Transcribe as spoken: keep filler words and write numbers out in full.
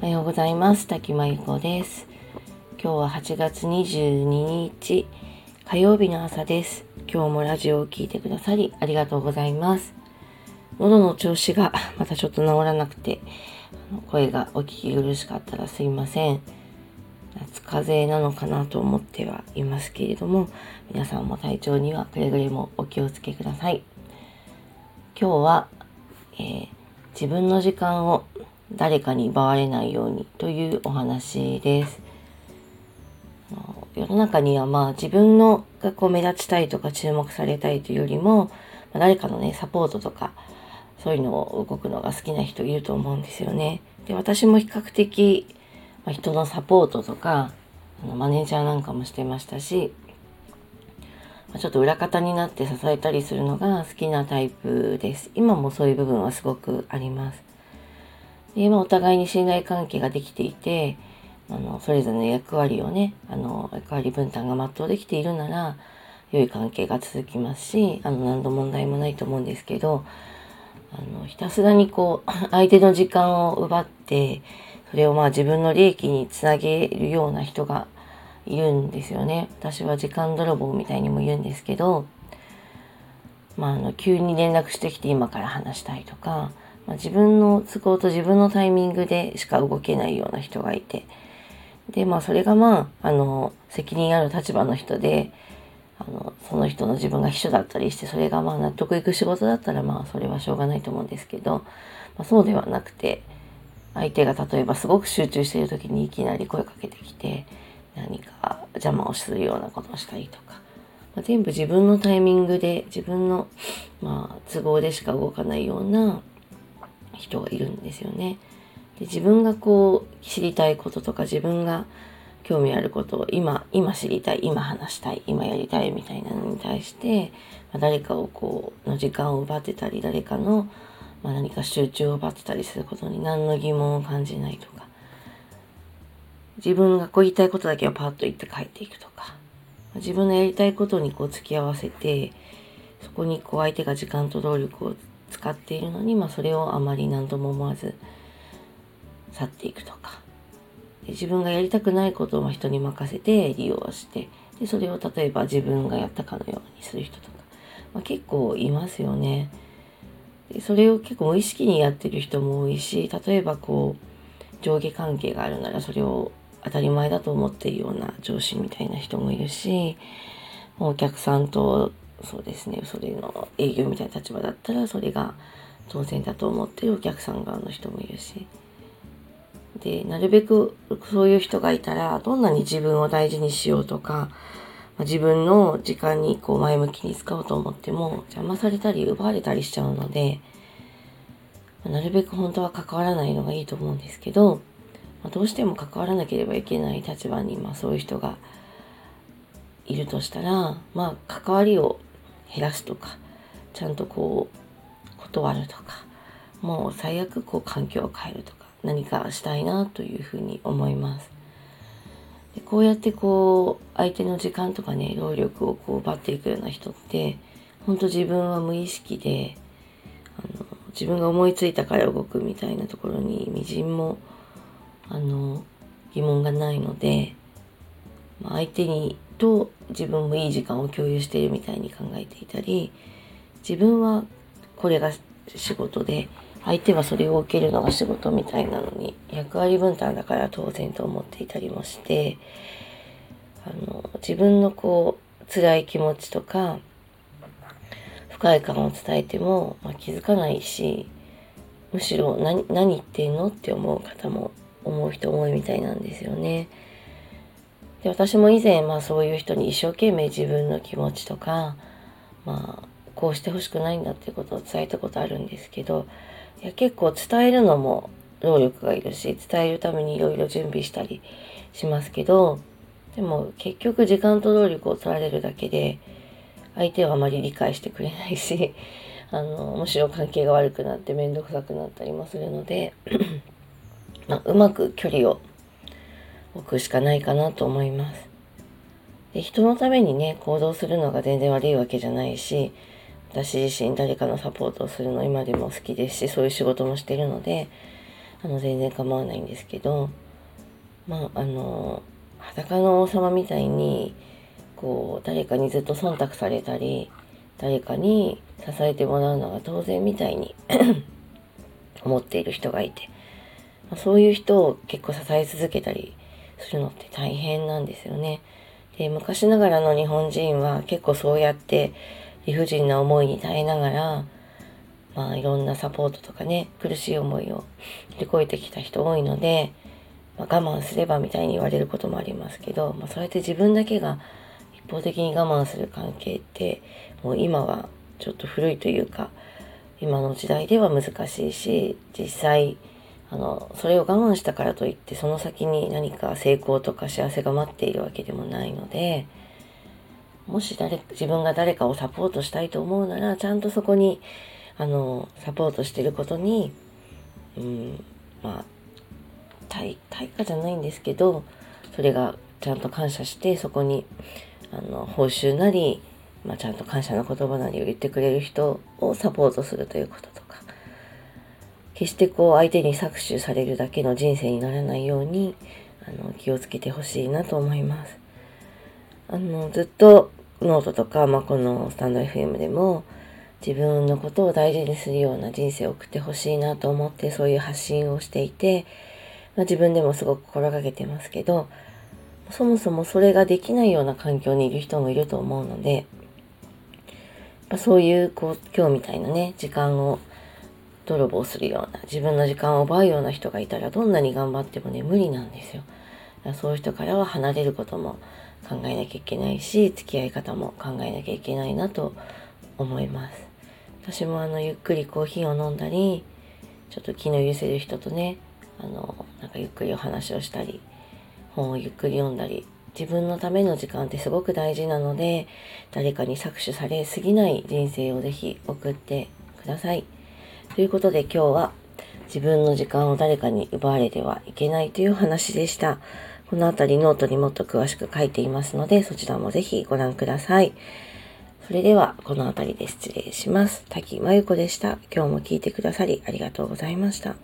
おはようございます。滝真由子です。今日ははちがつにじゅうににち火曜日の朝です。今日もラジオを聞いてくださりありがとうございます。喉の調子がまたちょっと治らなくて、声がお聞き苦しかったらすいません。夏風邪なのかなと思ってはいますけれども、皆さんも体調にはくれぐれもお気をつけください。今日は、えー、自分の時間を誰かに奪われないようにというお話です。世の中にはまあ自分のがこう目立ちたいとか注目されたいというよりも、誰かのねサポートとかそういうのを動くのが好きな人いると思うんですよね。で、私も比較的、まあ、人のサポートとかあのマネージャーなんかもしてましたし、まあ、ちょっと裏方になって支えたりするのが好きなタイプです。今もそういう部分はすごくあります。で、今お互いに信頼関係ができていて、あのそれぞれの役割をね、あの役割分担が全うできているなら良い関係が続きますし、あの何の問題もないと思うんですけど、あのひたすらにこう相手の時間を奪って、それをまあ自分の利益につなげるような人がいるんですよね。私は時間泥棒みたいにも言うんですけど、まあ、あの急に連絡してきて今から話したいとか、まあ、自分の都合と自分のタイミングでしか動けないような人がいて、でまあそれがまああの責任ある立場の人で、あのその人の自分が秘書だったりして、それがまあ納得いく仕事だったらまあそれはしょうがないと思うんですけど、まあ、そうではなくて、相手が例えばすごく集中している時にいきなり声かけてきて、何か邪魔をするようなことをしたりとか、まあ、全部自分のタイミングで自分の、まあ、都合でしか動かないような人がいるんですよね。で、自分がこう知りたいこととか自分が興味あることを今今知りたい、今話したい、今やりたいみたいなのに対して、まあ、誰かをこうの時間を奪ってたり、誰かの、まあ、何か集中を奪ってたりすることに何の疑問を感じないとか、自分がこう言いたいことだけはパッと言って帰っていくとか、自分のやりたいことにこう付き合わせて、そこにこう相手が時間と労力を使っているのに、まあ、それをあまり何とも思わず去っていくとか、で自分がやりたくないことを人に任せて利用して、でそれを例えば自分がやったかのようにする人とか、まあ、結構いますよね。でそれを結構無意識にやってる人も多いし、例えばこう上下関係があるならそれを当たり前だと思っているような上司みたいな人もいるし、お客さんとそうですね、それの営業みたいな立場だったらそれが当然だと思っているお客さん側の人もいるし、でなるべくそういう人がいたら、どんなに自分を大事にしようとか、自分の時間にこう前向きに使おうと思っても邪魔されたり奪われたりしちゃうので、なるべく本当は関わらないのがいいと思うんですけど、どうしても関わらなければいけない立場に、まあ、そういう人がいるとしたら、まあ、関わりを減らすとか、ちゃんとこう断るとか、もう最悪こう環境を変えるとか、何かしたいなというふうに思います。でこうやってこう相手の時間とかね、労力をこう奪っていくような人って、本当自分は無意識で、あの自分が思いついたから動くみたいなところに微塵もあの疑問がないので、まあ、相手にと自分もいい時間を共有しているみたいに考えていたり、自分はこれが仕事で相手はそれを受けるのが仕事みたいなのに、役割分担だから当然と思っていたりもして、あの自分のこう辛い気持ちとか不快感を伝えても、まあ、気づかないし、むしろ 何, 何言ってんのって思う方も思う人多いみたいなんですよね。で私も以前、まあ、そういう人に一生懸命自分の気持ちとか、まあ、こうしてほしくないんだっていうことを伝えたことあるんですけど、いや結構伝えるのも労力がいるし、伝えるためにいろいろ準備したりしますけど、でも結局時間と労力を取られるだけで、相手はあまり理解してくれないし、あのむしろ関係が悪くなって面倒くさくなったりもするのでまあ、うまく距離を置くしかないかなと思います。で人のためにね行動するのが全然悪いわけじゃないし、私自身誰かのサポートをするの今でも好きですし、そういう仕事もしてるので、あの全然構わないんですけど、まああの裸の王様みたいにこう誰かにずっと忖度されたり、誰かに支えてもらうのが当然みたいに思っている人がいて、そういう人を結構支え続けたりするのって大変なんですよね。で、昔ながらの日本人は結構そうやって理不尽な思いに耐えながら、まあいろんなサポートとかね、苦しい思いを乗り越えてきた人多いので、まあ、我慢すればみたいに言われることもありますけど、まあ、そうやって自分だけが一方的に我慢する関係ってもう今はちょっと古いというか、今の時代では難しいし、実際あのそれを我慢したからといってその先に何か成功とか幸せが待っているわけでもないので、もし誰自分が誰かをサポートしたいと思うなら、ちゃんとそこにあのサポートしていることに、うん、まあ対対価じゃないんですけど、それがちゃんと感謝して、そこにあの報酬なり、まあ、ちゃんと感謝の言葉なりを言ってくれる人をサポートするということとか、決してこう相手に搾取されるだけの人生にならないようにあの気をつけてほしいなと思います。あのずっとノートとか、まあ、このスタンド エフエム でも自分のことを大事にするような人生を送ってほしいなと思って、そういう発信をしていて、まあ、自分でもすごく心がけてますけど、そもそもそれができないような環境にいる人もいると思うので、そういう、こう、今日みたいなね、時間を泥棒するような、自分の時間を奪うような人がいたら、どんなに頑張ってもね、無理なんですよ。そういう人からは離れることも考えなきゃいけないし、付き合い方も考えなきゃいけないなと思います。私もあの、ゆっくりコーヒーを飲んだり、ちょっと気の許せる人とね、あの、なんかゆっくりお話をしたり、本をゆっくり読んだり、自分のための時間ってすごく大事なので、誰かに搾取されすぎない人生をぜひ送ってください。ということで今日は自分の時間を誰かに奪われてはいけないという話でした。このあたりノートにもっと詳しく書いていますので、そちらもぜひご覧ください。それではこのあたりで失礼します。滝真由子でした。今日も聞いてくださりありがとうございました。